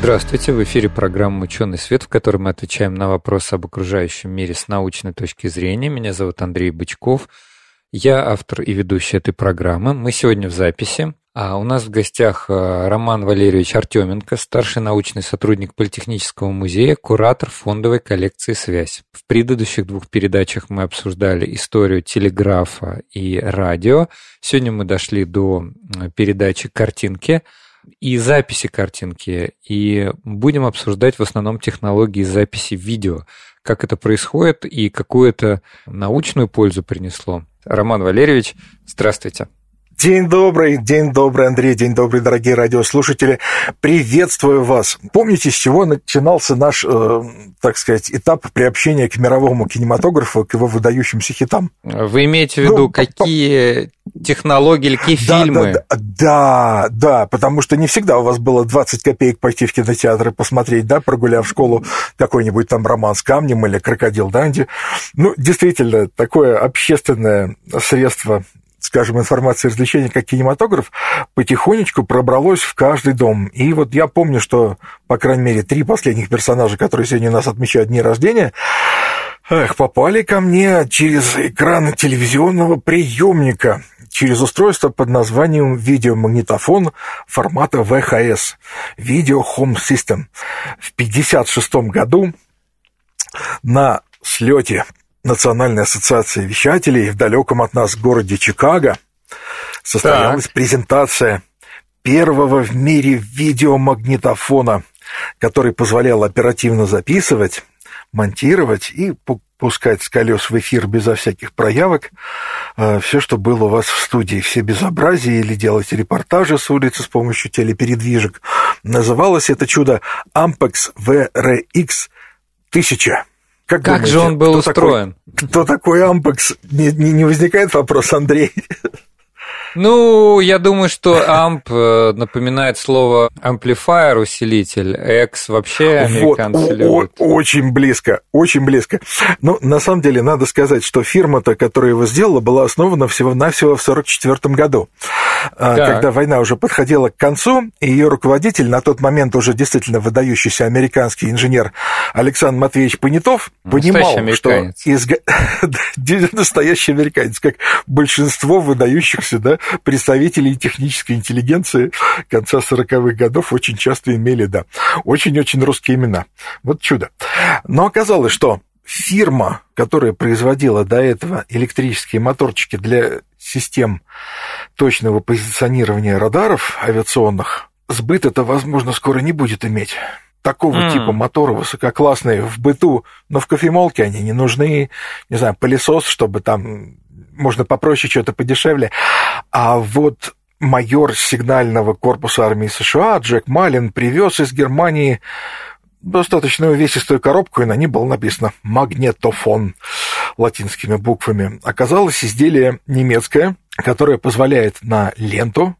Здравствуйте, в эфире программа «Ученый свет», в которой мы отвечаем на вопросы об окружающем мире с научной точки зрения. Меня зовут Андрей Бычков, я автор и ведущий этой программы. Мы сегодня в записи, а у нас в гостях Роман Валерьевич Артёменко, старший научный сотрудник Политехнического музея, куратор фондовой коллекции «Связь». В предыдущих двух передачах мы обсуждали историю телеграфа и радио. Сегодня мы дошли до передачи «Картинки» и записи картинки, и будем обсуждать в основном технологии записи видео, как это происходит и какую это научную пользу принесло. Роман Валерьевич, здравствуйте. День добрый, Андрей, день добрый, дорогие радиослушатели. Приветствую вас. Помните, с чего начинался наш, так сказать, этап приобщения к мировому кинематографу, к его выдающимся хитам? Вы имеете в виду, какие технологии или какие фильмы? Да, потому что не всегда у вас было 20 копеек пойти в кинотеатр и посмотреть, да, прогуляв школу, какой-нибудь там «Роман с камнем» или «Крокодил Данди». Ну, действительно, такое общественное средство, скажем, информации и развлечения, как кинематограф, потихонечку пробралось в каждый дом. И вот я помню, что, по крайней мере, 3 последних персонажа, которые сегодня у нас отмечают дни рождения, попали ко мне через экран телевизионного приемника, через устройство под названием видеомагнитофон формата VHS, Video Home System. В 1956 году на слете Национальной ассоциации вещателей в далеком от нас городе Чикаго состоялась презентация первого в мире видеомагнитофона, который позволял оперативно записывать, монтировать и пускать с колес в эфир безо всяких проявок все, что было у вас в студии, все безобразия, или делать репортажи с улицы с помощью телепередвижек. Называлось это чудо Ampex VRX 1000. Как думаете, же он был устроен? Кто такой Ampex? Не возникает вопрос, Андрей? Ну, я думаю, что amp напоминает слово amplifier, усилитель. X вообще американцы любят. Очень близко. Но на самом деле надо сказать, что фирма-то, которая его сделала, была основана всего-навсего в 1944 году, когда война уже подходила к концу, и ее руководитель, на тот момент уже действительно выдающийся американский инженер Александр Матвеевич Понятов, понимал, что настоящий американец, как большинство выдающихся, да, представители технической интеллигенции конца 40-х годов очень часто имели, да, очень-очень русские имена. Вот чудо. Но оказалось, что фирма, которая производила до этого электрические моторчики для систем точного позиционирования радаров авиационных, сбыт это, возможно, скоро не будет иметь. Такого типа моторы высококлассные в быту, но в кофемолке они не нужны, не знаю, пылесос, чтобы там можно попроще, что-то подешевле. А вот майор сигнального корпуса армии США Джек Малин привез из Германии достаточно увесистую коробку, и на ней было написано «магнитофон» латинскими буквами. Оказалось, изделие немецкое, которое позволяет на ленту,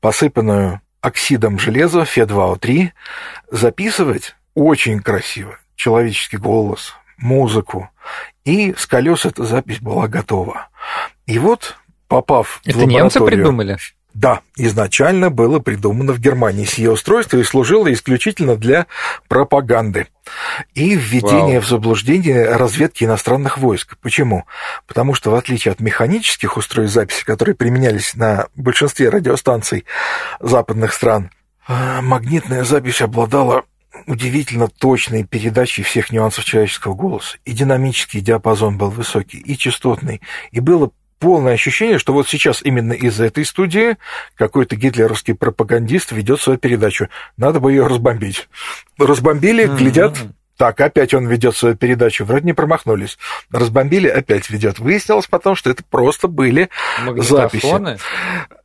посыпанную оксидом железа Fe2O3, записывать очень красиво человеческий голос, музыку, и с колес эта запись была готова. И вот, попав в лабораторию... Это немцы придумали? Да, изначально было придумано в Германии сие устройство и служило исключительно для пропаганды и введения в заблуждение разведки иностранных войск. Почему? Потому что, в отличие от механических устройств записи, которые применялись на большинстве радиостанций западных стран, магнитная запись обладала удивительно точной передачей всех нюансов человеческого голоса. И динамический диапазон был высокий, и частотный, и было полное ощущение, что вот сейчас именно из этой студии какой-то гитлеровский пропагандист ведет свою передачу. Надо бы ее разбомбить. Разбомбили, глядят. Так, опять он ведет свою передачу. Вроде не промахнулись. Разбомбили, опять ведет. Выяснилось потом, что это просто были магнитофоны? Записи.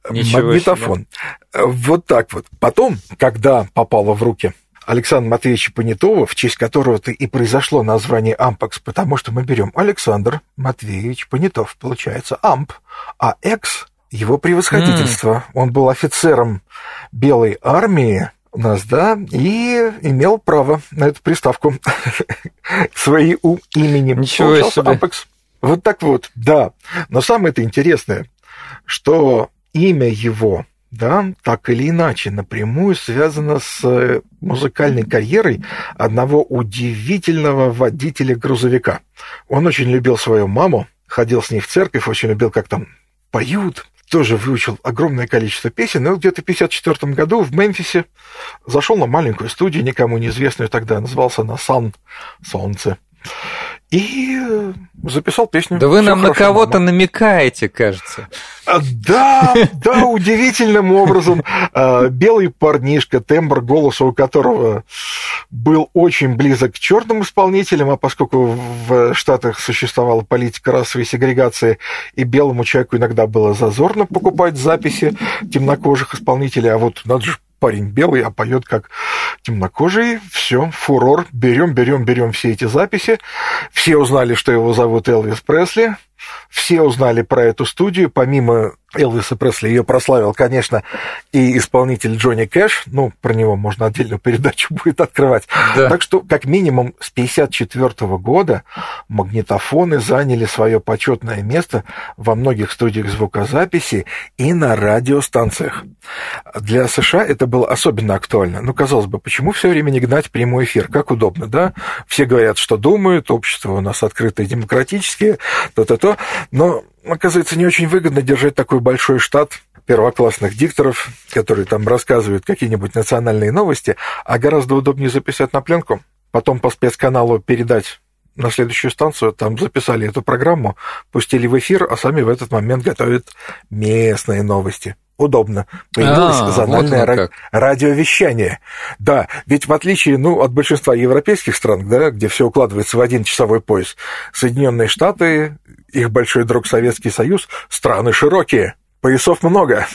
Ничего себе. Магнитофон. Вот так вот. Потом, когда попало в руки Александра Матвеевича Понятова, в честь которого-то и произошло название Ampex, потому что мы берем Александр Матвеевич Понятов, получается Амп, а Экс его превосходительство. Он был офицером Белой армии у нас, да, и имел право на эту приставку к своему имени. Ничего себе. Ampex. Вот так вот, да. Но самое-то интересное, что имя его, да, так или иначе, напрямую связано с музыкальной карьерой одного удивительного водителя грузовика. Он очень любил свою маму, ходил с ней в церковь, очень любил, как там поют, тоже выучил огромное количество песен, но где-то в 1954 году в Мемфисе зашел на маленькую студию, никому неизвестную тогда, называлась она «Солнце». И записал песню. Да вы «Всё нам хорошо, на кого-то мама». Намекаете, кажется. Да, да, удивительным образом. Белый парнишка, тембр голоса у которого был очень близок к черным исполнителям, а поскольку в Штатах существовала политика расовой сегрегации, и белому человеку иногда было зазорно покупать записи темнокожих исполнителей, а вот надо же, парень белый, а поет как темнокожий, все, фурор, берем все эти записи. Все узнали, что его зовут Элвис Пресли, все узнали про эту студию, помимо Элвиса Пресли ее прославил, конечно, и исполнитель Джонни Кэш, ну, про него можно отдельную передачу будет открывать. Да. Так что, как минимум, с 1954 года магнитофоны заняли свое почетное место во многих студиях звукозаписи и на радиостанциях. Для США это было особенно актуально. Ну, казалось бы, почему все время не гнать прямой эфир? Как удобно, да? Все говорят, что думают, общество у нас открытое, демократическое, то-то-то, но... Оказывается, не очень выгодно держать такой большой штат первоклассных дикторов, которые там рассказывают какие-нибудь национальные новости, а гораздо удобнее записать на пленку, потом по спецканалу передать на следующую станцию, там записали эту программу, пустили в эфир, а сами в этот момент готовят местные новости. Удобно. Появилось зональное радиовещание. Да, ведь в отличие, ну, от большинства европейских стран, да, где все укладывается в один часовой пояс, Соединенные Штаты, их большой друг Советский Союз, страны широкие, поясов много.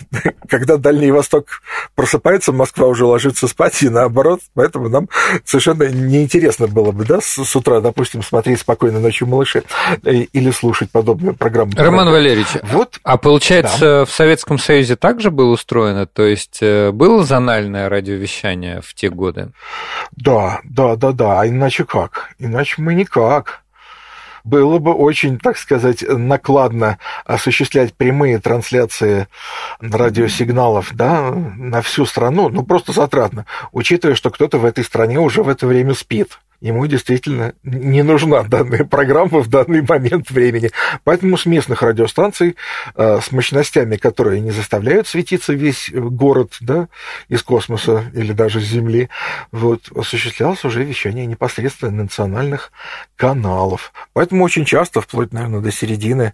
Когда Дальний Восток просыпается, Москва уже ложится спать, и наоборот, поэтому нам совершенно неинтересно было бы, да, с утра, допустим, смотреть «Спокойной ночи, малыши» или слушать подобную программу. Роман Валерьевич, вот, а получается, да, в Советском Союзе также было устроено? То есть было зональное радиовещание в те годы? Да, а иначе как? Иначе мы никак. Было бы очень, так сказать, накладно осуществлять прямые трансляции радиосигналов, да, на всю страну, ну, просто затратно, учитывая, что кто-то в этой стране уже в это время спит. Ему действительно не нужна данная программа в данный момент времени. Поэтому с местных радиостанций, с мощностями, которые не заставляют светиться весь город, да, из космоса или даже с Земли, вот, осуществлялось уже вещание непосредственно национальных каналов. Поэтому очень часто, вплоть, наверное, до середины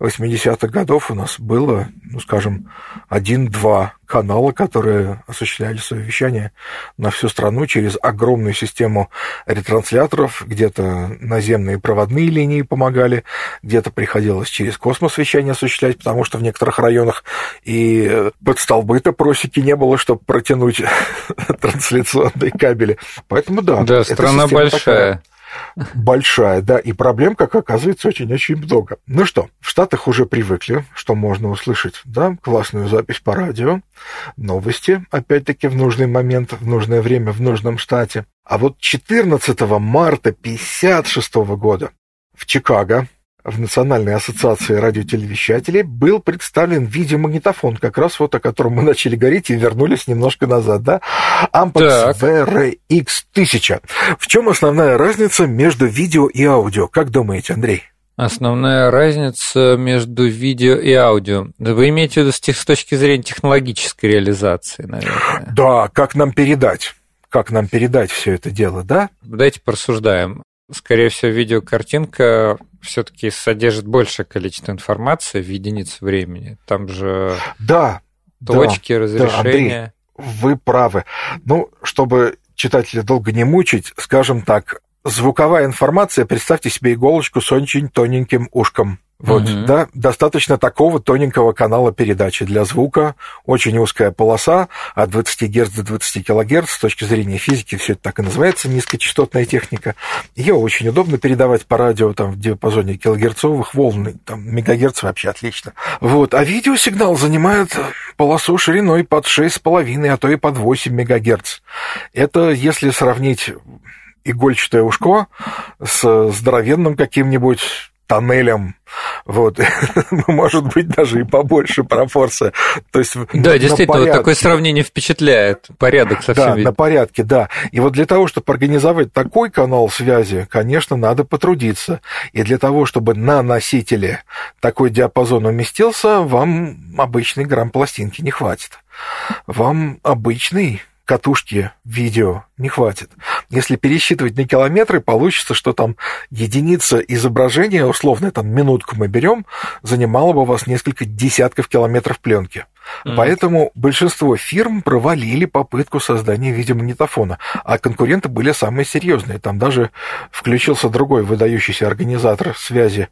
80-х годов у нас было, ну, скажем, 1-2 канала, которые осуществляли свое вещание на всю страну через огромную систему ретрансляторов, где-то наземные проводные линии помогали, где-то приходилось через космос вещание осуществлять, потому что в некоторых районах и под столбы-то просеки не было, чтобы протянуть трансляционные кабели. Поэтому да. Да, страна большая. Большая, да, и проблем, как оказывается, очень-очень много. Ну что, в Штатах уже привыкли, что можно услышать, да, классную запись по радио, новости, опять-таки, в нужный момент, в нужное время, в нужном штате. А вот 14 марта 1956 года в Чикаго в Национальной ассоциации радиотелевещателей был представлен видеомагнитофон, как раз вот о котором мы начали говорить и вернулись немножко назад, да? Ampex VRX 1000. В чем основная разница между видео и аудио? Как думаете, Андрей? Основная разница между видео и аудио. Вы имеете в виду с точки зрения технологической реализации, наверное? Да, как нам передать? Как нам передать все это дело, да? Давайте порассуждаем. Скорее всего, видеокартинка все-таки содержит большее количество информации в единиц времени. Там же точки, разрешения. Да, Андрей, вы правы. Ну, чтобы читателя долго не мучить, скажем так, звуковая информация, представьте себе иголочку с очень тоненьким ушком. Вот, да, достаточно такого тоненького канала передачи для звука, очень узкая полоса от 20 Гц до 20 кГц, с точки зрения физики все это так и называется, низкочастотная техника. Ее очень удобно передавать по радио там, в диапазоне килогерцовых волн, там, мегагерц вообще отлично. Вот. А видеосигнал занимает полосу шириной под 6,5, а то и под 8 МГц. Это если сравнить игольчатое ушко с здоровенным каким-нибудь тоннелем, вот, может быть, даже и побольше пропорция. То есть, да, действительно, вот такое сравнение впечатляет, порядок совсем. Да, на порядке, да. И вот для того, чтобы организовать такой канал связи, конечно, надо потрудиться. И для того, чтобы на носителе такой диапазон уместился, вам обычной грамм-пластинки не хватит. Вам обычный... катушки видео не хватит. Если пересчитывать на километры, получится, что там единица изображения, условно, там минутку мы берем, занимала бы у вас несколько десятков километров пленки. Поэтому большинство фирм провалили попытку создания видеомагнитофона, а конкуренты были самые серьезные. Там даже включился другой выдающийся организатор связи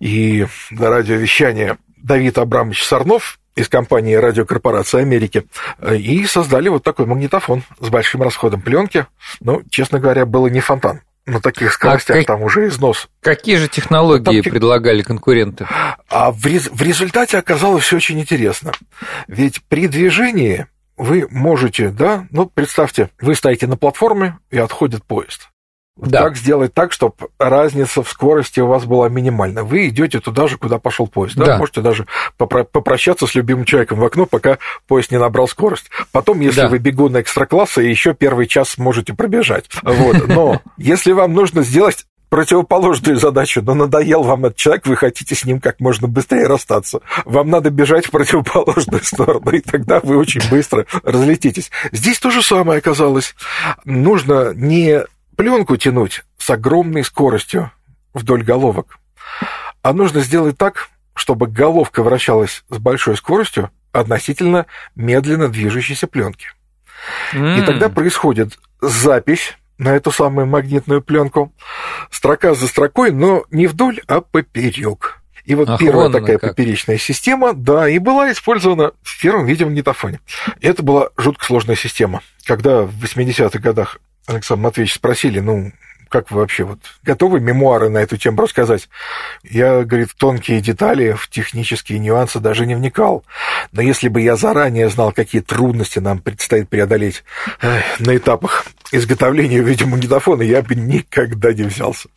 и радиовещания Давид Абрамович Сарнов из компании Радиокорпорация Америки, и создали вот такой магнитофон с большим расходом пленки. Ну, честно говоря, было не фонтан. На таких скоростях там уже износ. Какие же технологии там предлагали конкуренты? А в результате оказалось все очень интересно. Ведь при движении вы можете, да, ну, представьте, вы стоите на платформе, и отходит поезд. Да. Как сделать так, чтобы разница в скорости у вас была минимальна? Вы идете туда же, куда пошел поезд. Да? Да. Можете даже попрощаться с любимым человеком в окно, пока поезд не набрал скорость. Потом, если вы бегун экстракласса, еще первый час можете пробежать. Вот. Но если вам нужно сделать противоположную задачу, но надоел вам этот человек, вы хотите с ним как можно быстрее расстаться. Вам надо бежать в противоположную сторону, и тогда вы очень быстро разлетитесь. Здесь то же самое оказалось. Нужно не... пленку тянуть с огромной скоростью вдоль головок. А нужно сделать так, чтобы головка вращалась с большой скоростью относительно медленно движущейся пленки. И тогда происходит запись на эту самую магнитную пленку, строка за строкой, но не вдоль, а поперек. И вот первая такая поперечная система, да, и была использована в первом видеомагнитофоне. Это была жутко сложная система, когда в 80-х годах Александр Матвеевич спросили, ну, как вы вообще вот готовы мемуары на эту тему рассказать? Я, говорит, в тонкие детали, в технические нюансы даже не вникал. Но если бы я заранее знал, какие трудности нам предстоит преодолеть на этапах изготовления видеомагнитофона, я бы никогда не взялся.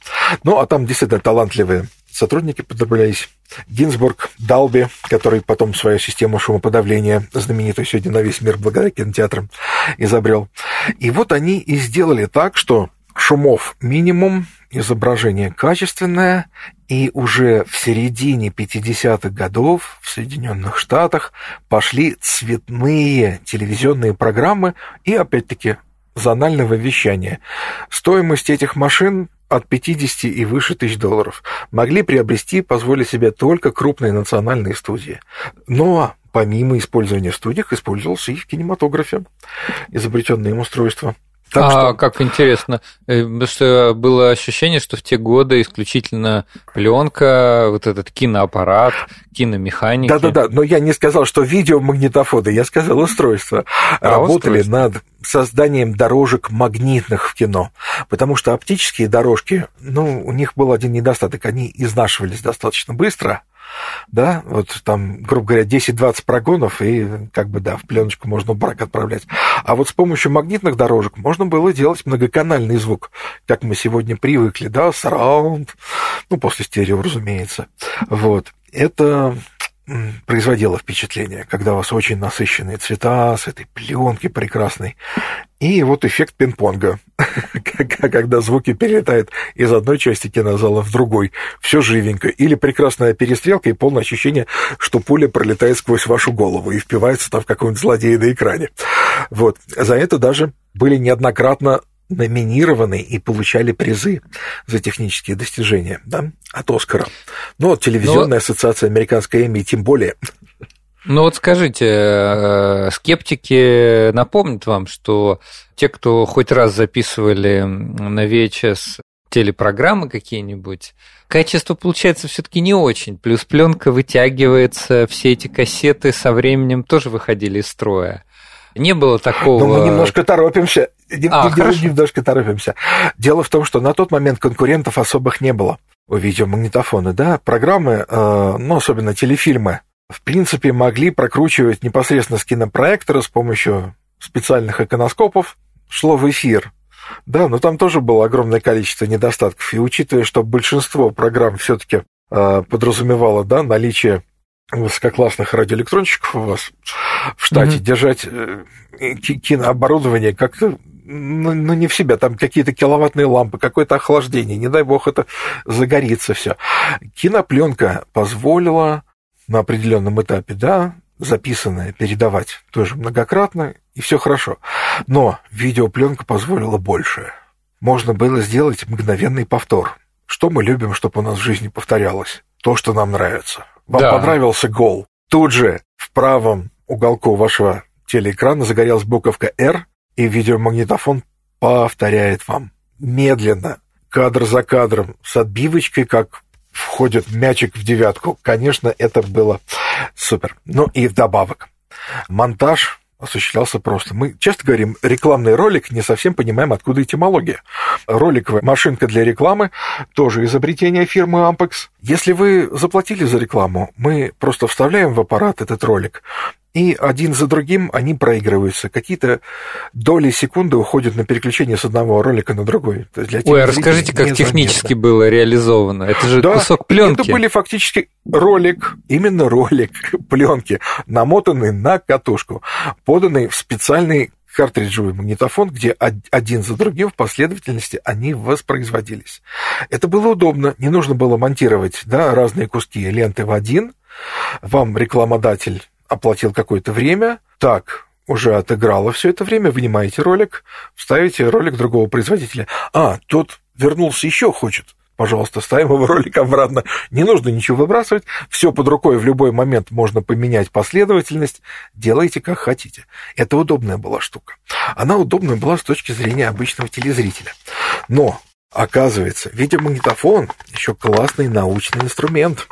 Ну, а там действительно талантливые сотрудники подобрались. Гинсбург, Далби, который потом свою систему шумоподавления, знаменитую сегодня на весь мир благодаря кинотеатрам, изобрел. И вот они и сделали так, что шумов минимум, изображение качественное, и уже в середине 50-х годов в Соединенных Штатах пошли цветные телевизионные программы и, опять-таки, зонального вещания. Стоимость этих машин от 50 и выше тысяч $50,000 могли приобрести, позволить себе только крупные национальные студии. Но помимо использования в студиях использовался и в кинематографе изобретенные им устройства. Как интересно, потому что было ощущение, что в те годы исключительно пленка, вот этот киноаппарат, киномеханики. Да-да-да, но я не сказал, что видеомагнитофоны, я сказал устройства. Работали над созданием дорожек магнитных в кино, потому что оптические дорожки, ну, у них был один недостаток, они изнашивались достаточно быстро. Да, вот там, грубо говоря, 10-20 прогонов, и как бы, да, в пленочку можно в брак отправлять. А вот с помощью магнитных дорожек можно было делать многоканальный звук, как мы сегодня привыкли, да, сараунд, ну, после стерео, разумеется. Вот, это производило впечатление, когда у вас очень насыщенные цвета, с этой пленкой прекрасной. И вот эффект пинг-понга, когда звуки перелетают из одной части кинозала в другой, все живенько, или прекрасная перестрелка и полное ощущение, что пуля пролетает сквозь вашу голову и впивается там в какого-нибудь злодея на экране. Вот. За это даже были неоднократно номинированы и получали призы за технические достижения, да, от «Оскара». Ну, от Телевизионной ассоциации американской Эмми тем более. Ну вот скажите, скептики напомнят вам, что те, кто хоть раз записывали на VHS телепрограммы какие-нибудь. Качество получается все-таки не очень. Плюс пленка вытягивается, все эти кассеты со временем тоже выходили из строя. Не было такого... Но мы немножко торопимся. Немножко торопимся. Дело в том, что на тот момент конкурентов особых не было у видеомагнитофона. Да? Программы, ну, особенно телефильмы, в принципе, могли прокручивать непосредственно с кинопроектора с помощью специальных эконоскопов. Шло в эфир. Да, но там тоже было огромное количество недостатков. И учитывая, что большинство программ все-таки подразумевало, да, наличие высококлассных радиоэлектронщиков у вас в штате, держать кинооборудование как-то не в себя. Там какие-то киловаттные лампы, какое-то охлаждение. Не дай бог, это загорится все. Кинопленка позволила на определенном этапе, да, записанное передавать тоже многократно, и все хорошо. Но видеопленка позволила больше. Можно было сделать мгновенный повтор. Что мы любим, чтобы у нас в жизни повторялось? То, что нам нравится. Вам понравился гол? Тут же в правом уголку вашего телеэкрана загорелась буковка «Р», и видеомагнитофон повторяет вам. Медленно, кадр за кадром, с отбивочкой, как входит мячик в девятку. Конечно, это было супер. Ну и вдобавок, монтаж осуществлялся просто. Мы часто говорим «рекламный ролик», не совсем понимаем, откуда этимология. Роликовая машинка для рекламы, тоже изобретение фирмы Ampex. Если вы заплатили за рекламу, мы просто вставляем в аппарат этот ролик, и один за другим они проигрываются. Какие-то доли секунды уходят на переключение с одного ролика на другой. Ой, а расскажите, как технически было реализовано. Это же кусок пленки. Это были фактически ролик, именно ролик пленки, намотанный на катушку, поданный в специальный картриджевый магнитофон, где один за другим в последовательности они воспроизводились. Это было удобно. Не нужно было монтировать, да, разные куски ленты в один. Вам рекламодатель оплатил какое-то время, так, уже отыграло все это время, вынимаете ролик, вставите ролик другого производителя. А, тот вернулся еще хочет. Пожалуйста, ставим его ролик обратно. Не нужно ничего выбрасывать. Все под рукой, в любой момент можно поменять последовательность. Делайте, как хотите. Это удобная была штука. Она удобная была с точки зрения обычного телезрителя. Но, оказывается, видеомагнитофон еще классный научный инструмент.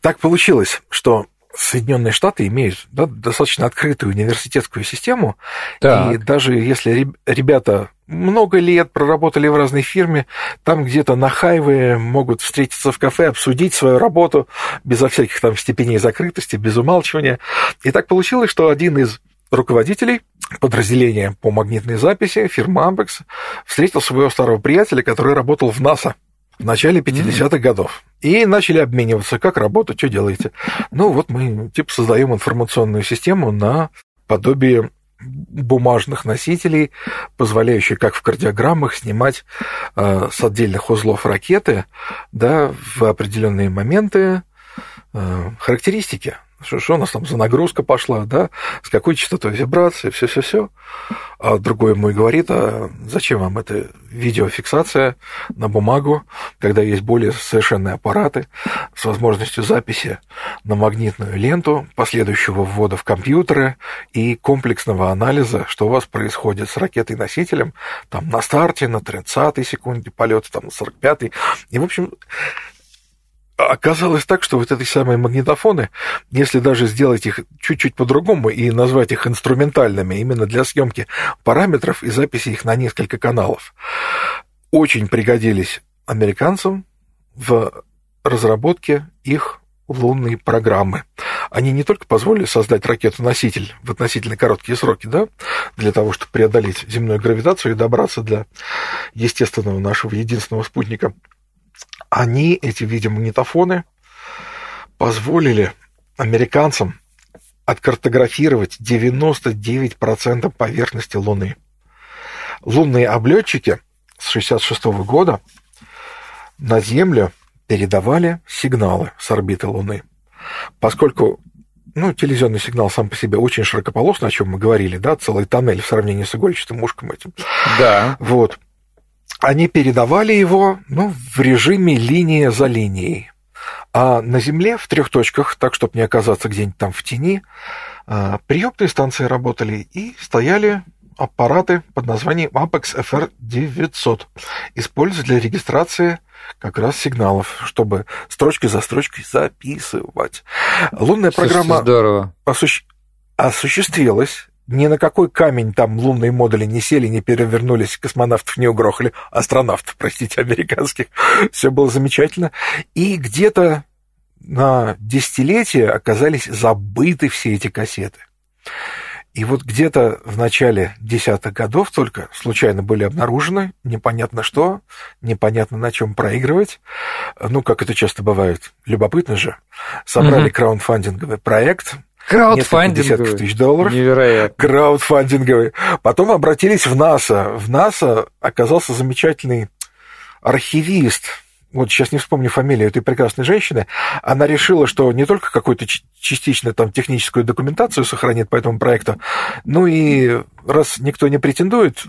Так получилось, что Соединенные Штаты имеют, да, достаточно открытую университетскую систему, и даже если ребята много лет проработали в разной фирме, там где-то на хайвее могут встретиться в кафе, обсудить свою работу безо всяких там степеней закрытости, без умалчивания. И так получилось, что один из руководителей подразделения по магнитной записи фирмы Ampex встретил своего старого приятеля, который работал в НАСА в начале 50-х годов. И начали обмениваться, как работать, что делаете. Ну, вот мы, типа, создаем информационную систему наподобие бумажных носителей, позволяющих, как в кардиограммах, снимать с отдельных узлов ракеты, да, в определенные моменты характеристики. Что у нас там за нагрузка пошла, да, с какой частотой вибрации, все. А другой ему и говорит, а зачем вам эта видеофиксация на бумагу, когда есть более совершенные аппараты с возможностью записи на магнитную ленту, последующего ввода в компьютеры и комплексного анализа, что у вас происходит с ракетой-носителем там на старте, на 30-й секунде полета, там на 45-й, и, в общем... Оказалось так, что вот эти самые магнитофоны, если даже сделать их чуть-чуть по-другому и назвать их инструментальными именно для съемки параметров и записи их на несколько каналов, очень пригодились американцам в разработке их лунной программы. Они не только позволили создать ракету-носитель в относительно короткие сроки, да, для того, чтобы преодолеть земную гравитацию и добраться до естественного нашего единственного спутника, они, эти видеомагнитофоны, позволили американцам откартографировать 99% поверхности Луны. Лунные облетчики с 1966 года на Землю передавали сигналы с орбиты Луны. Поскольку, ну, телевизионный сигнал сам по себе очень широкополосный, о чем мы говорили, да, целый тоннель в сравнении с игольчатым ушком этим. Да. Вот. Они передавали его, ну, в режиме линия за линией. А на Земле в трех точках, так, чтобы не оказаться где-нибудь там в тени, приемные станции работали и стояли аппараты под названием Ampex FR 900 используют для регистрации как раз сигналов, чтобы строчки за строчкой записывать. Лунная программа осуществилась. Ни на какой камень там лунные модули не сели, не перевернулись, космонавтов не угрохали, астронавтов, простите, американских. Все было замечательно. И где-то на десятилетие оказались забыты все эти кассеты. И вот где-то в начале 10-х годов только случайно были обнаружены, непонятно что, непонятно на чем проигрывать. Ну, как это часто бывает, любопытно же. Собрали краудфандинговый проект. $10,000. Невероятно. Краудфандинговый. Потом обратились в НАСА. В НАСА оказался замечательный архивист. Вот сейчас не вспомню фамилию этой прекрасной женщины. Она решила, что не только какую-то частично там техническую документацию сохранит по этому проекту, ну и раз никто не претендует,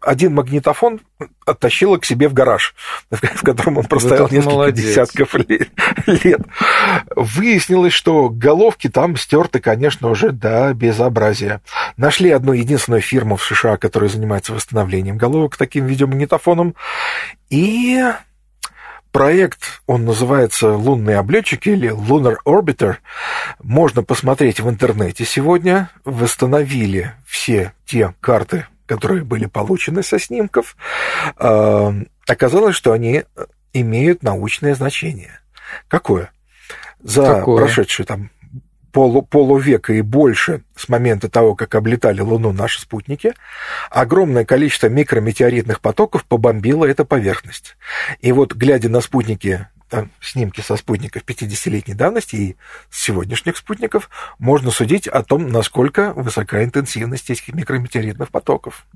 один магнитофон оттащила к себе в гараж, в котором он простоял несколько десятков лет. Выяснилось, что головки там стерты, конечно, уже до безобразия. Нашли одну единственную фирму в США, которая занимается восстановлением головок таким видеомагнитофоном. И проект, он называется «Лунные облетчики» или «Lunar Orbiter». Можно посмотреть в интернете сегодня. Восстановили все те карты, которые были получены со снимков, оказалось, что они имеют научное значение. Какое? За прошедшие там полувека и больше с момента того, как облетали Луну наши спутники, огромное количество микрометеоритных потоков побомбило эту поверхность. И вот, глядя на спутники, снимки со спутников 50-летней давности и сегодняшних спутников, можно судить о том, насколько высока интенсивность этих микрометеоритных потоков.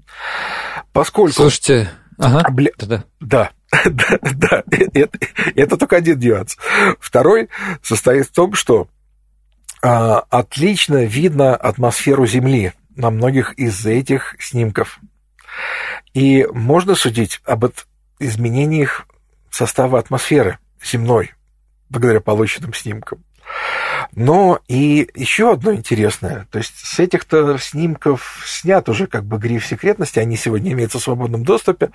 Поскольку... Слушайте, это только один нюанс. Второй состоит в том, что отлично видно атмосферу Земли на многих из этих снимков. И можно судить об изменениях состава атмосферы земной, благодаря полученным снимкам. Но и еще одно интересное, то есть с этих-то снимков снят уже как бы гриф секретности, они сегодня имеются в свободном доступе,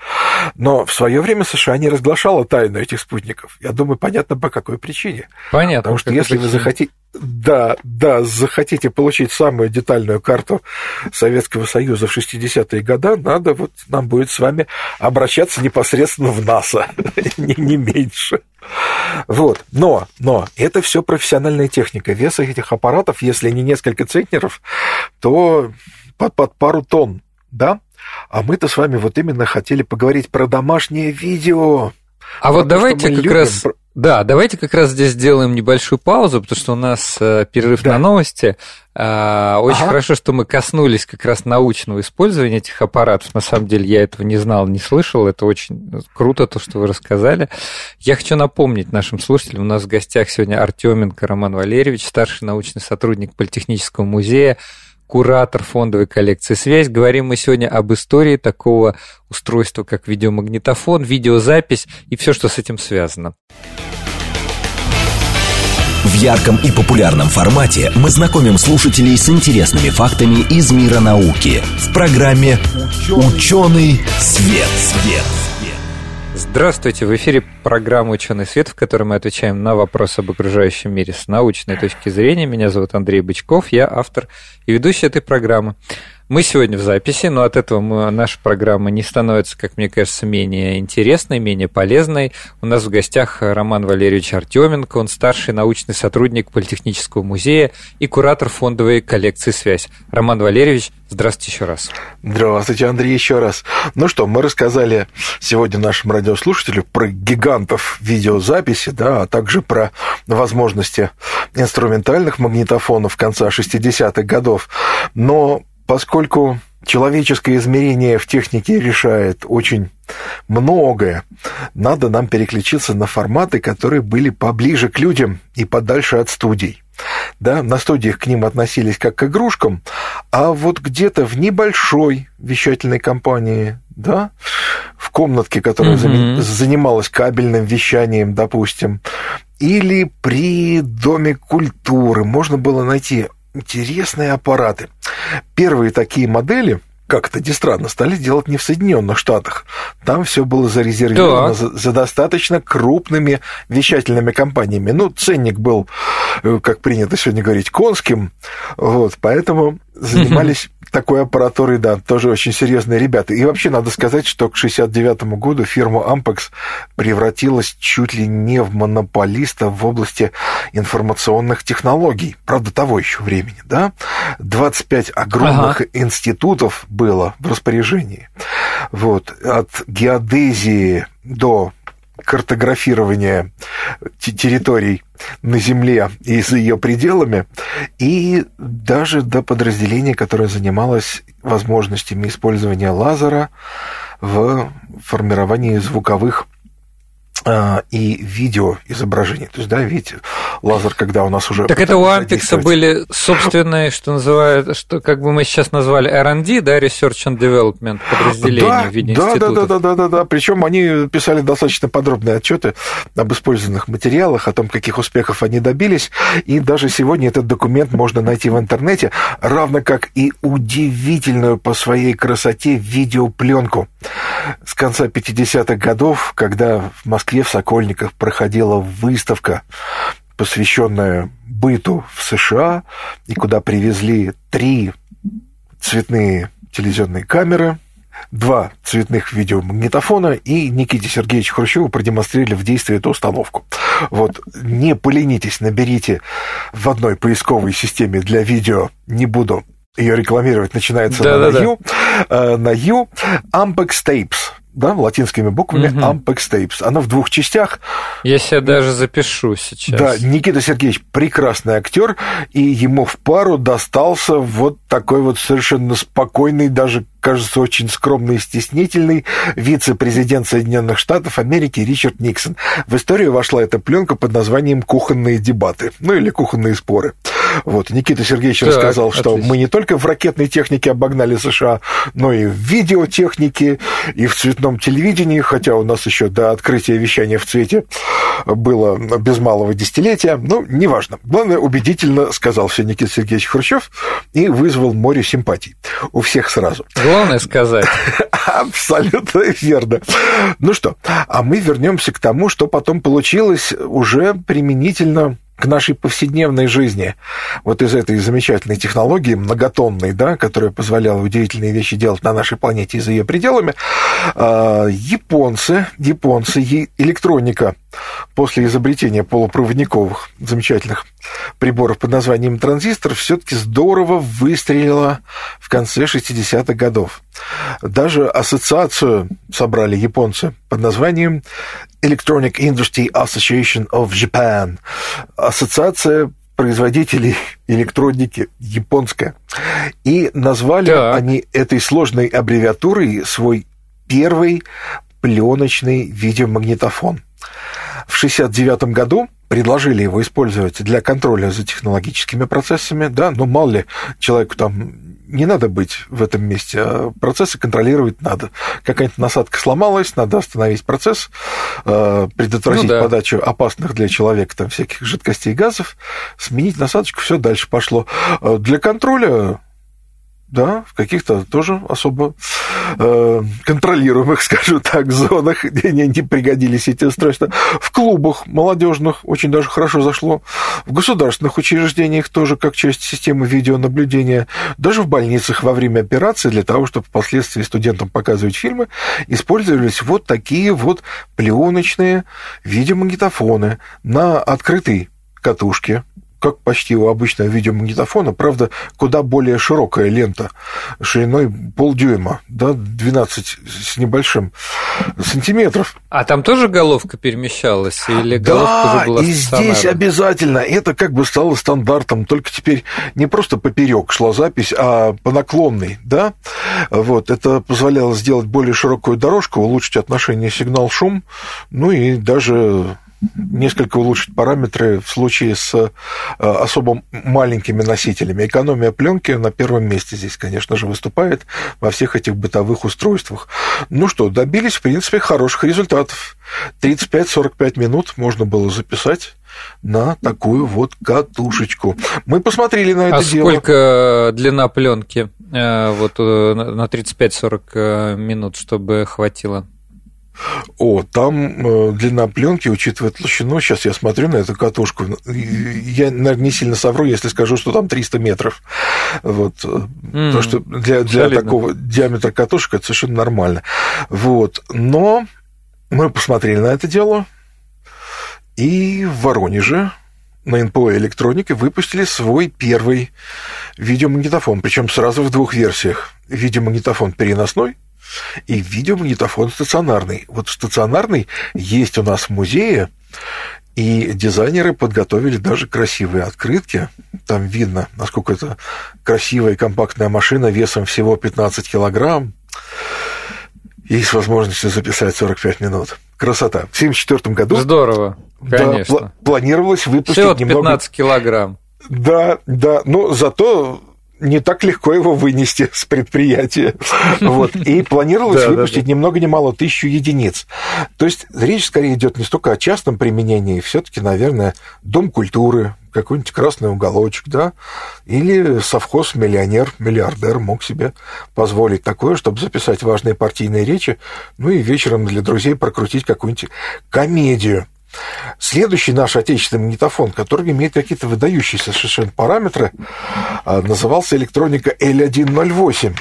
но в свое время США не разглашала тайну этих спутников. Я думаю, понятно, по какой причине. Понятно. Потому что если вы захотите... захотите получить самую детальную карту Советского Союза в 60-е годы, надо вот нам будет с вами обращаться непосредственно в НАСА, не меньше. Вот. Но это все профессиональная техника. Вес этих аппаратов, если не несколько центнеров, то под пару тонн, да? А мы-то с вами вот именно хотели поговорить про домашнее видео. А вот давайте как раз... Да, давайте как раз здесь сделаем небольшую паузу, потому что у нас перерыв на новости. Очень хорошо, что мы коснулись как раз научного использования этих аппаратов. На самом деле я этого не знал, не слышал. Это очень круто, то, что вы рассказали. Я хочу напомнить нашим слушателям, у нас в гостях сегодня Артёменко Роман Валерьевич, старший научный сотрудник Политехнического музея, куратор фондовой коллекции «Связь». Говорим мы сегодня об истории такого устройства, как видеомагнитофон, видеозапись и все, что с этим связано. В ярком и популярном формате мы знакомим слушателей с интересными фактами из мира науки в программе «Учёный свет». Здравствуйте! В эфире программа «Учёный свет», в которой мы отвечаем на вопросы об окружающем мире с научной точки зрения. Меня зовут Андрей Бычков, я автор и ведущий этой программы. Мы сегодня в записи, но от этого наша программа не становится, как мне кажется, менее интересной, менее полезной. У нас в гостях Роман Валерьевич Артёменко, он старший научный сотрудник Политехнического музея и куратор фондовой коллекции «Связь». Роман Валерьевич, здравствуйте еще раз. Здравствуйте, Андрей, еще раз. Ну что, мы рассказали сегодня нашим радиослушателям про гигантов видеозаписи, да, а также про возможности инструментальных магнитофонов конца 60-х годов, но... Поскольку человеческое измерение в технике решает очень многое, надо нам переключиться на форматы, которые были поближе к людям и подальше от студий. Да, на студиях к ним относились как к игрушкам, а вот где-то в небольшой вещательной компании, да, в комнатке, которая занималась кабельным вещанием, допустим, или при Доме культуры можно было найти интересные аппараты. Первые такие модели как это ни странно, стали делать не в Соединенных Штатах. Там все было зарезервировано за достаточно крупными вещательными компаниями. Ну, ценник был, как принято сегодня говорить, конским, вот, поэтому занимались такой аппаратурой, да, тоже очень серьезные ребята. И вообще надо сказать, что к 1969 году фирма Ampex превратилась чуть ли не в монополиста в области информационных технологий. Правда, того еще времени, да? 25 огромных институтов было в распоряжении. Вот. От геодезии до картографирования территорий на Земле и за ее пределами, и даже до подразделения, которое занималось возможностями использования лазера в формировании звуковых и видеоизображений. То есть, да, видите, лазер, когда у нас уже... Так это у Ампекса были собственные, что называют, что, как бы мы сейчас назвали, R&D, да, Research and Development, подразделения в виде институтов. Да. Причем они писали достаточно подробные отчеты об использованных материалах, о том, каких успехов они добились, и даже сегодня этот документ можно найти в интернете, равно как и удивительную по своей красоте видеопленку с конца 50-х годов, когда в Москве, в Сокольниках, проходила выставка, посвященная быту в США, и куда привезли 3 цветные телевизионные камеры, 2 цветных видеомагнитофона, и Никите Сергеевичу Хрущеву продемонстрировали в действии эту установку. Вот, не поленитесь, наберите в одной поисковой системе для видео, не буду ее рекламировать, начинается на Ю, Ampex Tapes. Да, латинскими буквами Ampex Tapes. Она в 2 частях. Я себя даже запишу сейчас. Да, Никита Сергеевич прекрасный актер, и ему в пару достался вот такой вот совершенно спокойный, даже, кажется, очень скромный и стеснительный вице-президент Соединенных Штатов Америки Ричард Никсон. В историю вошла эта пленка под названием «Кухонные дебаты», ну или «Кухонные споры». Вот, Никита Сергеевич рассказал, что мы не только в ракетной технике обогнали США, но и в видеотехнике, и в цветном телевидении, хотя у нас еще до открытия вещания в цвете было без малого десятилетия, но неважно. Главное, убедительно сказал все Никита Сергеевич Хрущев и вызвал море симпатий у всех сразу. Главное сказать. Абсолютно верно. Ну что, а мы вернемся к тому, что потом получилось уже применительно к нашей повседневной жизни. Вот из этой замечательной технологии, многотонной, да, которая позволяла удивительные вещи делать на нашей планете и за ее пределами, японцы, электроника после изобретения полупроводниковых замечательных приборов под названием транзистор все-таки здорово выстрелила в конце 60-х годов. Даже ассоциацию собрали японцы под названием Electronic Industry Association of Japan. Ассоциация производителей электроники японская. И назвали они этой сложной аббревиатурой свой первый пленочный видеомагнитофон. В 1969 году предложили его использовать для контроля за технологическими процессами, да, но мало ли, человеку там не надо быть в этом месте, а процессы контролировать надо. Какая-нибудь насадка сломалась, надо остановить процесс, предотвратить подачу опасных для человека там всяких жидкостей и газов, сменить насадочку, все дальше пошло. Для контроля, да, в каких-то тоже особо контролируемых, скажу так, зонах, где не пригодились эти устройства. В клубах молодежных очень даже хорошо зашло. В государственных учреждениях тоже как часть системы видеонаблюдения. Даже в больницах во время операции для того, чтобы впоследствии студентам показывать фильмы, использовались вот такие вот пленочные видеомагнитофоны на открытой катушке, как почти у обычного видеомагнитофона, правда, куда более широкая лента, шириной полдюйма, да, 12 с небольшим сантиметров. А там тоже головка перемещалась? Или головка уже была стационарная? Здесь обязательно. Это как бы стало стандартом, только теперь не просто поперек шла запись, а по наклонной, да? Вот, это позволяло сделать более широкую дорожку, улучшить отношение сигнал-шум, ну и даже несколько улучшить параметры в случае с особо маленькими носителями. Экономия пленки на первом месте здесь, конечно же, выступает во всех этих бытовых устройствах. Ну что, добились, в принципе, хороших результатов. 35-45 минут можно было записать на такую вот катушечку. Мы посмотрели на это дело. А сколько длина пленки вот, на 35-40 минут, чтобы хватило? О, там длина пленки, учитывая толщину, сейчас я смотрю на эту катушку, я, наверное, не сильно совру, если скажу, что там 300 метров. Вот. Потому что для такого диаметра катушек это совершенно нормально. Вот. Но мы посмотрели на это дело, и в Воронеже на НПО «Электроника» выпустили свой первый видеомагнитофон, причем сразу в двух версиях. Видеомагнитофон переносной и видеомагнитофон стационарный. Вот стационарный есть у нас в музее, и дизайнеры подготовили даже красивые открытки. Там видно, насколько это красивая и компактная машина весом всего 15 килограмм и с возможностью записать 45 минут. Красота. В 1974 году... Здорово, конечно. Да, планировалось выпустить всего немного... 15 килограмм. Да, да, но зато... не так легко его вынести с предприятия. Вот. И планировалось выпустить ни много ни мало 1000 единиц. То есть речь скорее идет не столько о частном применении, все-таки, наверное, дом культуры, какой-нибудь красный уголочек, да, или совхоз миллионер, миллиардер мог себе позволить такое, чтобы записать важные партийные речи, ну и вечером для друзей прокрутить какую-нибудь комедию. Следующий наш отечественный магнитофон, который имеет какие-то выдающиеся совершенно параметры, назывался «Электроника L108».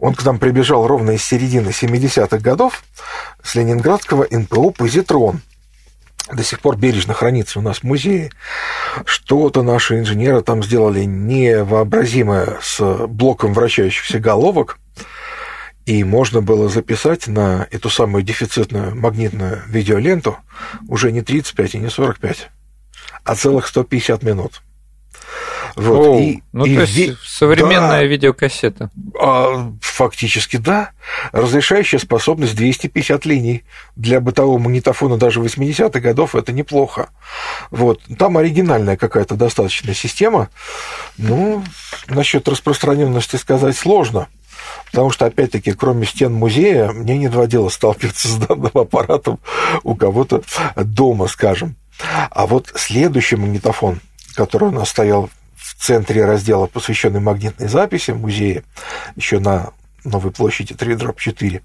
Он к нам прибежал ровно из середины 70-х годов с ленинградского НПО «Позитрон». До сих пор бережно хранится у нас в музее. Что-то наши инженеры там сделали невообразимое с блоком вращающихся головок, и можно было записать на эту самую дефицитную магнитную видеоленту уже не 35 и не 45, а целых 150 минут. Вот. Оу, и, ну, и то есть современная видеокассета. Фактически, да. Разрешающая способность 250 линий. Для бытового магнитофона даже 80-х годов это неплохо. Вот. Там оригинальная какая-то достаточная система. Ну, насчет распространенности сказать сложно. Потому что, опять-таки, кроме стен музея, мне не доводилось сталкиваться с данным аппаратом у кого-то дома, скажем. А вот следующий магнитофон, который у нас стоял в центре раздела, посвященный магнитной записи в музее, еще на Новой площади 3/4,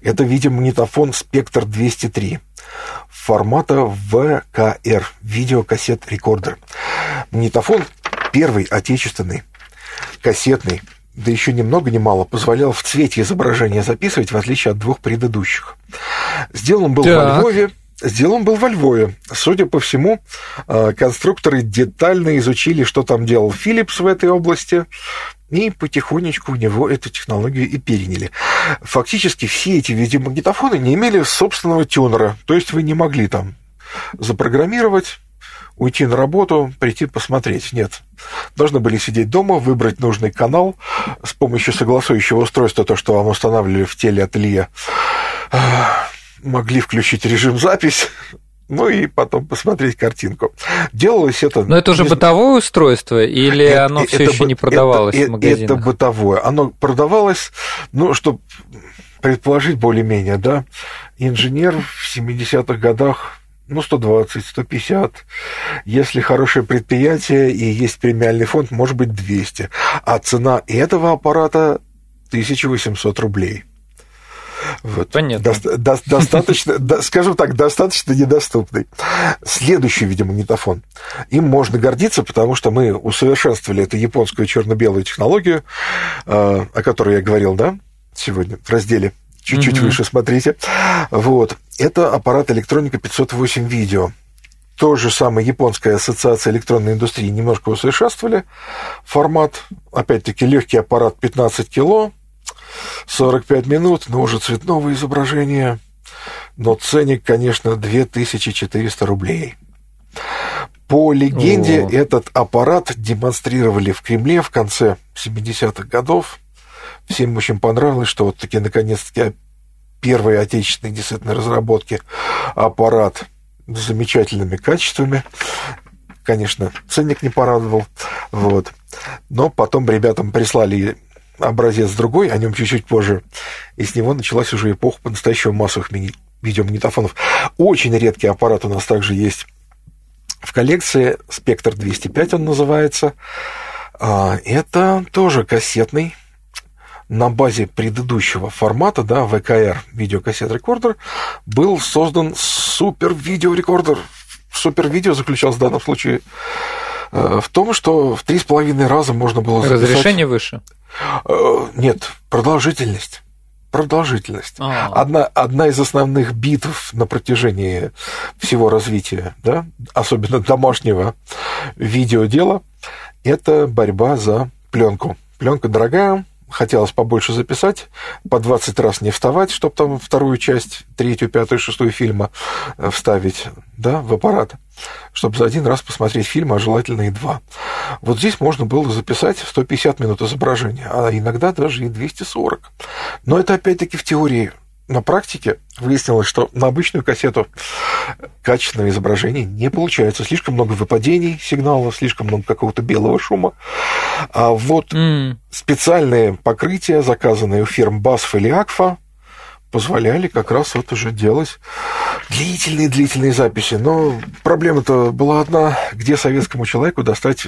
это видеомагнитофон «Спектр 203» формата ВКР, видеокассет-рекордер. Магнитофон первый отечественный, кассетный, да еще ни много ни мало, позволял в цвете изображения записывать, в отличие от двух предыдущих. Сделан был во Львове. Судя по всему, конструкторы детально изучили, что там делал Philips в этой области, и потихонечку у него эту технологию и переняли. Фактически все эти видеомагнитофоны не имели собственного тюнера, то есть вы не могли там запрограммировать, уйти на работу, прийти посмотреть. Нет. Должны были сидеть дома, выбрать нужный канал с помощью согласующего устройства, то, что вам устанавливали в телеателье, могли включить режим запись, ну и потом посмотреть картинку. Делалось это... Но это уже бытовое устройство, или оно все еще не продавалось в магазинах? Это бытовое. Оно продавалось, ну, чтобы предположить более-менее, да, инженер в 70-х годах, ну, 120, 150, если хорошее предприятие и есть премиальный фонд, может быть, 200. А цена этого аппарата 1800 рублей. Вот. Понятно. Достаточно, скажем так, достаточно недоступный. Следующий видеомагнитофон. Им можно гордиться, потому что мы усовершенствовали эту японскую черно-белую технологию, о которой я говорил, да, сегодня в разделе. Чуть-чуть выше смотрите. Вот. Это аппарат «Электроника 508 видео». То же самое японская ассоциация электронной индустрии немножко усовершенствовали. Формат, опять-таки, легкий аппарат 15 кило, 45 минут, но уже цветного изображения. Но ценник, конечно, 2400 рублей. По легенде, этот аппарат демонстрировали в Кремле в конце 70-х годов. Всем очень понравилось, что вот такие, наконец-таки, первые отечественные действительно разработки аппарат с замечательными качествами. Конечно, ценник не порадовал. Вот. Но потом ребятам прислали образец другой, о нем чуть-чуть позже, и с него началась уже эпоха по-настоящему массовых видеомагнитофонов. Очень редкий аппарат у нас также есть в коллекции «Спектр 205» он называется. Это тоже кассетный на базе предыдущего формата, да, ВКР, видеокассет-рекордер, был создан супер-видеорекордер. Супер-видео заключалось в данном случае в том, что в 3,5 раза можно было записать... Разрешение выше? Нет, продолжительность. Продолжительность. Одна из основных битв на протяжении всего развития, да, особенно домашнего видеодела, это борьба за пленку. Пленка дорогая, хотелось побольше записать, по 20 раз не вставать, чтобы там вторую часть, третью, пятую, шестую фильма вставить, да, в аппарат, чтобы за один раз посмотреть фильм, а желательно и два. Вот здесь можно было записать 150 минут изображения, а иногда даже и 240. Но это опять-таки в теории. На практике выяснилось, что на обычную кассету качественного изображения не получается. Слишком много выпадений сигнала, слишком много какого-то белого шума. А вот специальные покрытия, заказанные у фирм BASF или AGFA, позволяли как раз вот уже делать длительные записи. Но проблема-то была одна: где советскому человеку достать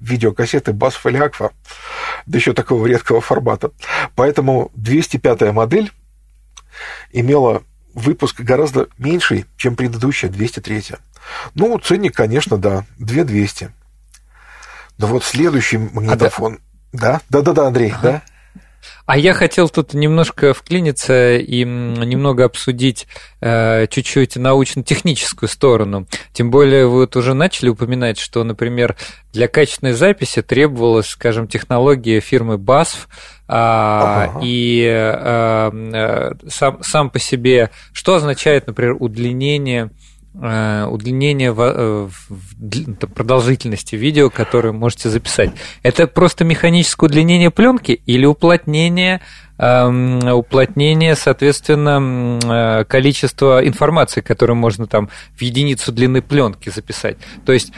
видеокассеты BASF или AGFA, да еще такого редкого формата. Поэтому 205-я модель имела выпуск гораздо меньший, чем предыдущая, 203-я. Ну, ценник, конечно, да, 2200. Но вот следующий магнитофон... Да, Андрей, да? А я хотел тут немножко вклиниться и немного обсудить чуть-чуть научно-техническую сторону. Тем более вы вот уже начали упоминать, что, например, для качественной записи требовалась, скажем, технология фирмы BASF, сам по себе, что означает, например, удлинение в продолжительности видео, которое можете записать. Это просто механическое удлинение пленки или уплотнение, соответственно, количества информации, которую можно там в единицу длины пленки записать. То есть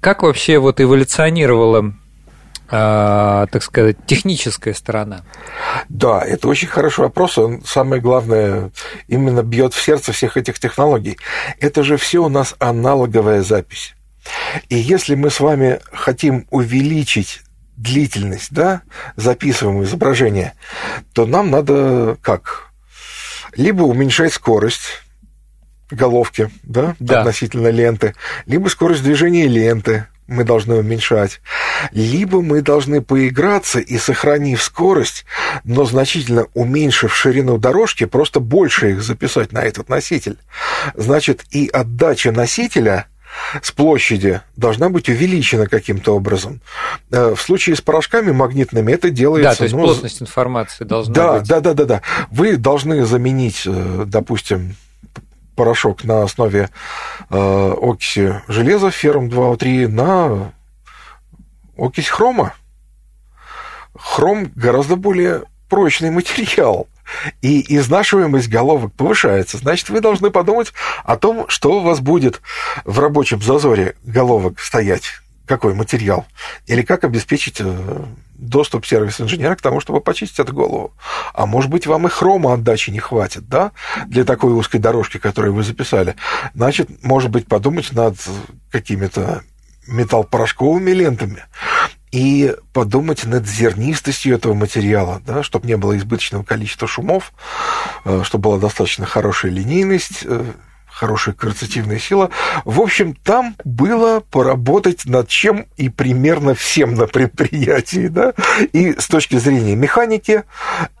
как вообще вот эволюционировало, так сказать, техническая сторона? Да, это очень хороший вопрос. Он, самое главное, именно бьет в сердце всех этих технологий. Это же все у нас аналоговая запись. И если мы с вами хотим увеличить длительность, да, записываемого изображения, то нам надо как? Либо уменьшать скорость головки, да, относительно ленты, либо скорость движения ленты мы должны уменьшать, либо мы должны поиграться и, сохранив скорость, но значительно уменьшив ширину дорожки, просто больше их записать на этот носитель. Значит, и отдача носителя с площади должна быть увеличена каким-то образом. В случае с порошками магнитными это делается... Да, то есть плотность информации должна быть... Да. Вы должны заменить, допустим, порошок на основе окиси железа, феррум 203, на окись хрома. Хром гораздо более прочный материал, и изнашиваемость головок повышается. Значит, вы должны подумать о том, что у вас будет в рабочем зазоре головок стоять, какой материал, или как обеспечить доступ сервис-инженера к тому, чтобы почистить эту голову. А может быть, вам и хрома отдачи не хватит, да, для такой узкой дорожки, которую вы записали. Значит, может быть, подумать над какими-то металлопорошковыми лентами и подумать над зернистостью этого материала, да, чтобы не было избыточного количества шумов, чтобы была достаточно хорошая линейность, хорошая коэрцитивная сила. В общем, там было поработать над чем и примерно всем на предприятии, да, и с точки зрения механики,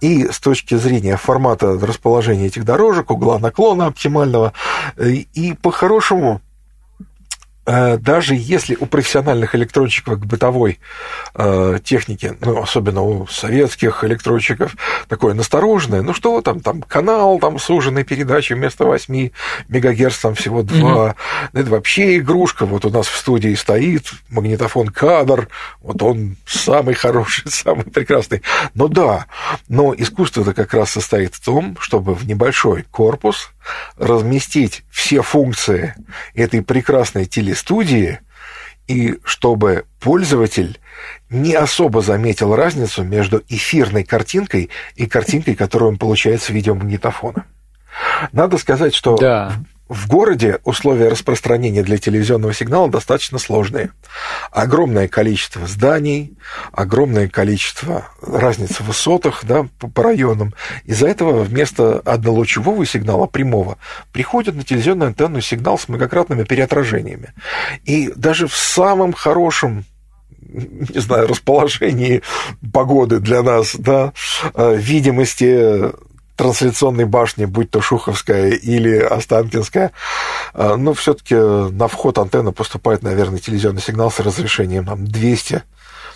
и с точки зрения формата расположения этих дорожек, угла наклона оптимального, и по-хорошему, даже если у профессиональных электронщиков бытовой техники, ну, особенно у советских электронщиков, такое настороженное, ну что там канал, там суженной передачи вместо 8 мегагерц, там всего 2, это вообще игрушка, вот у нас в студии стоит магнитофон «Кадр», вот он самый хороший, самый прекрасный. Но да, но искусство-то как раз состоит в том, чтобы в небольшой корпус разместить все функции этой прекрасной телестудии, и чтобы пользователь не особо заметил разницу между эфирной картинкой и картинкой, которую он получает с видеомагнитофона. Надо сказать, что В городе условия распространения для телевизионного сигнала достаточно сложные. Огромное количество зданий, огромное количество разниц в высотах, да, по районам. Из-за этого вместо однолучевого сигнала, прямого, приходит на телевизионную антенну сигнал с многократными переотражениями. И даже в самом хорошем, не знаю, расположении погоды для нас, да, видимости трансляционной башни, будь то Шуховская или Останкинская, но все-таки на вход антенны поступает, наверное, телевизионный сигнал с разрешением там, 200,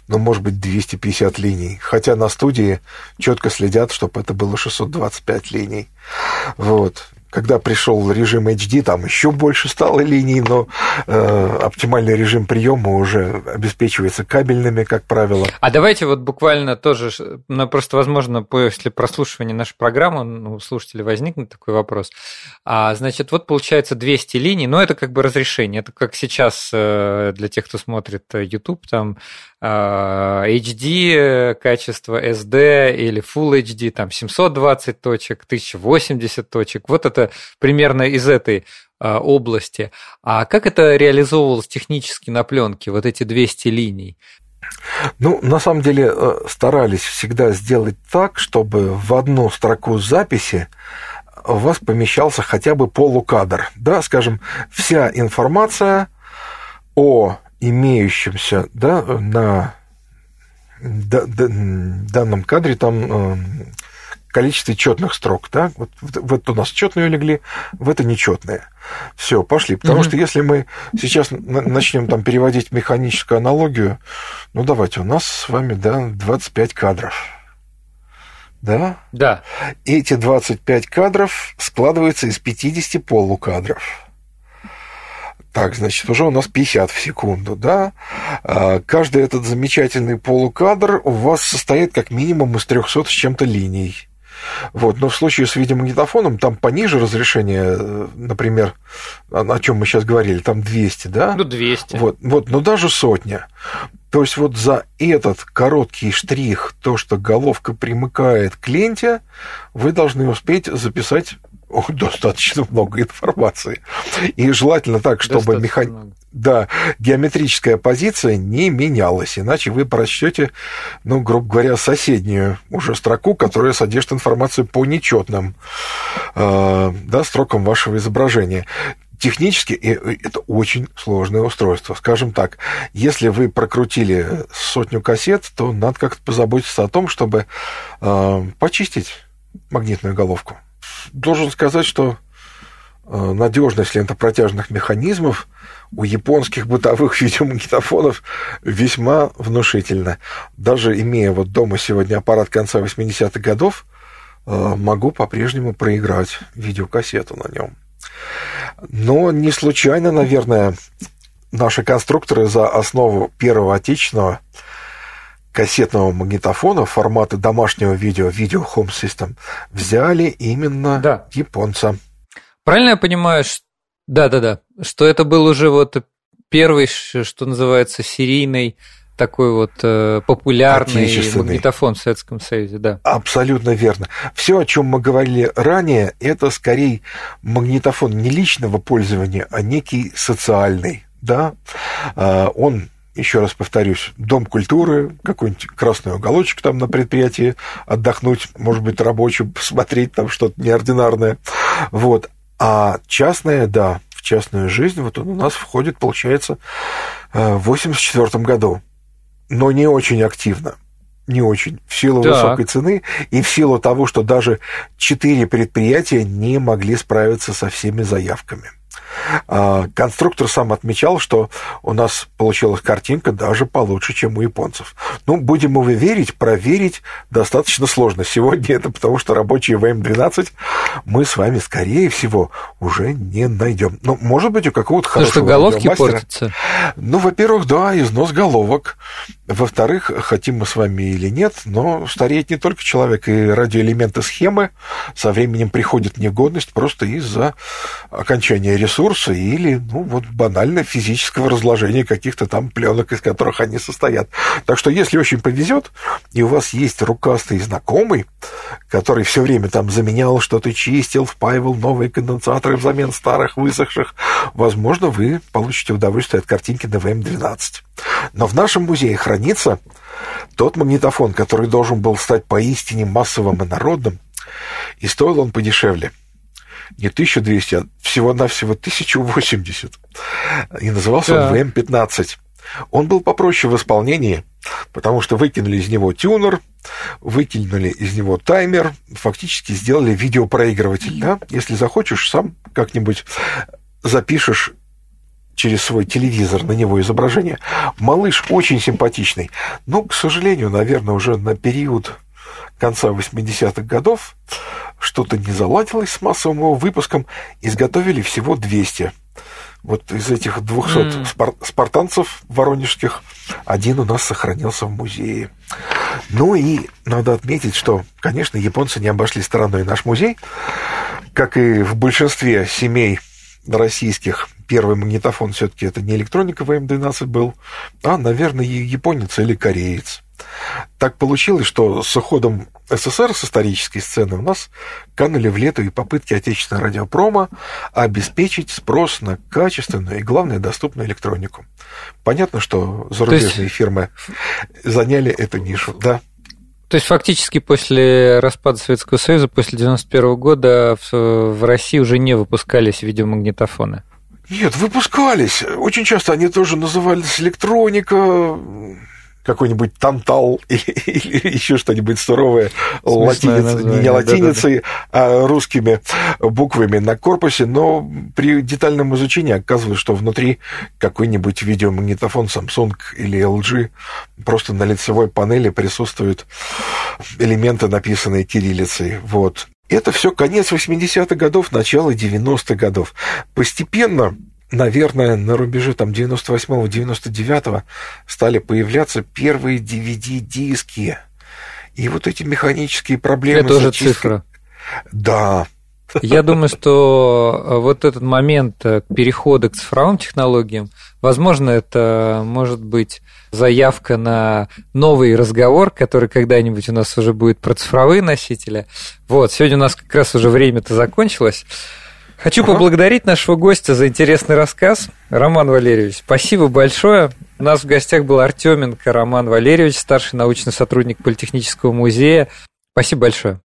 ну, может быть, 250 линий. Хотя на студии четко следят, чтобы это было 625 линий. Вот. Когда пришел режим HD, там еще больше стало линий, но оптимальный режим приема уже обеспечивается кабельными, как правило. А давайте вот буквально тоже, ну, просто, возможно, после прослушивания нашей программы, ну, у слушателей возникнет такой вопрос. Значит, вот получается 200 линий, но это как бы разрешение, это как сейчас для тех, кто смотрит YouTube, там HD, качество SD или Full HD, там 720 точек, 1080 точек, вот это примерно из этой области. А как это реализовывалось технически на пленке, вот эти 200 линий? Ну, на самом деле, старались всегда сделать так, чтобы в одну строку записи у вас помещался хотя бы полукадр. Да, скажем, вся информация о имеющемся, да, на данном кадре там количестве четных строк, да, вот, вот у нас четные легли, в это нечетные. Все, пошли. Потому что если мы сейчас начнем там переводить механическую аналогию, ну давайте, у нас с вами, да, 25 кадров. Да? Да. Эти 25 кадров складываются из 50 полукадров. Так, значит, уже у нас 50 в секунду, да? Каждый этот замечательный полукадр у вас состоит как минимум из 300 с чем-то линий. Вот. Но в случае с видеомагнитофоном там пониже разрешение, например, о чем мы сейчас говорили, там 200, да? Ну, 200. Вот, но даже сотня. То есть вот за этот короткий штрих, то, что головка примыкает к ленте, вы должны успеть записать достаточно много информации. И желательно так, чтобы геометрическая позиция не менялась, иначе вы прочтете, ну, грубо говоря, соседнюю уже строку, которая содержит информацию по нечетным строкам вашего изображения. Технически это очень сложное устройство. Скажем так, если вы прокрутили сотню кассет, то надо как-то позаботиться о том, чтобы почистить магнитную головку. Должен сказать, что надежность лентопротяжных механизмов у японских бытовых видеомагнитофонов весьма внушительна. Даже имея вот дома сегодня аппарат конца 80-х годов, могу по-прежнему проиграть видеокассету на нем. Но не случайно, наверное, наши конструкторы за основу первого отечественного кассетного магнитофона формата домашнего видео, видео Home System, взяли именно японца. Правильно я понимаю, что это был уже вот первый, что называется, серийный такой вот популярный магнитофон в Советском Союзе, да. Абсолютно верно. Все, о чем мы говорили ранее, это скорее магнитофон не личного пользования, а некий социальный, да. Он, еще раз повторюсь, дом культуры, какой-нибудь красный уголочек там на предприятии отдохнуть, может быть, рабочим, посмотреть там что-то неординарное. Вот. А частная, да, в частную жизнь, вот он у нас входит, получается, в 1984 году, но не очень активно. Не очень. В силу высокой цены и в силу того, что даже 4 предприятия не могли справиться со всеми заявками. Конструктор сам отмечал, что у нас получилась картинка даже получше, чем у японцев. Ну, будем его верить, проверить достаточно сложно. Сегодня это потому, что рабочие ВМ-12 мы с вами, скорее всего, уже не найдем. Ну, может быть, у какого-то хорошего головки портятся. Ну, во-первых, да, износ головок. Во-вторых, хотим мы с вами или нет, но стареет не только человек, и радиоэлементы схемы со временем приходят в негодность просто из-за окончания ресурсов. ресурса или, ну, вот банально физического разложения каких-то там пленок, из которых они состоят. Так что, если очень повезет, и у вас есть рукастый знакомый, который все время там заменял что-то, чистил, впаивал новые конденсаторы взамен старых, высохших, возможно, вы получите удовольствие от картинки на ВМ-12. Но в нашем музее хранится тот магнитофон, который должен был стать поистине массовым и народным, и стоил он подешевле. Не 1200, а всего-навсего 1080. И назывался он ВМ-15. Он был попроще в исполнении, потому что выкинули из него тюнер, выкинули из него таймер, фактически сделали видеопроигрыватель. Да? Если захочешь, сам как-нибудь запишешь через свой телевизор на него изображение. Малыш очень симпатичный, но, к сожалению, наверное, уже на период конца 80-х годов что-то не заладилось с массовым его выпуском, изготовили всего 200. Вот из этих 200 спартанцев воронежских один у нас сохранился в музее. Ну и надо отметить, что, конечно, японцы не обошли стороной наш музей, как и в большинстве семей российских. Первый магнитофон все-таки это не электроника ВМ-12 был, а, наверное, японец или кореец. Так получилось, что с уходом СССР с исторической сцены у нас канули в лету и попытки отечественного радиопрома обеспечить спрос на качественную и, главное, доступную электронику. Понятно, что зарубежные фирмы заняли эту нишу, да. То есть, фактически, после распада Советского Союза, после 1991 года в России уже не выпускались видеомагнитофоны? Нет, выпускались. Очень часто они тоже назывались электроника, какой-нибудь тантал или еще что-нибудь суровое не латиницей, а русскими буквами на корпусе, но при детальном изучении оказывается, что внутри какой-нибудь видеомагнитофон Samsung или LG просто на лицевой панели присутствуют элементы, написанные кириллицей. Вот. Это все конец 80-х годов, начало 90-х годов. Постепенно, наверное, на рубеже там, 98-99 стали появляться первые DVD-диски. И вот эти механические проблемы... Это уже цифра. Да. Я думаю, что вот этот момент перехода к цифровым технологиям, возможно, это может быть заявка на новый разговор, который когда-нибудь у нас уже будет про цифровые носители. Вот, сегодня у нас как раз уже время-то закончилось. Хочу поблагодарить нашего гостя за интересный рассказ. Роман Валерьевич, спасибо большое. У нас в гостях был Артёменко Роман Валерьевич, старший научный сотрудник Политехнического музея. Спасибо большое.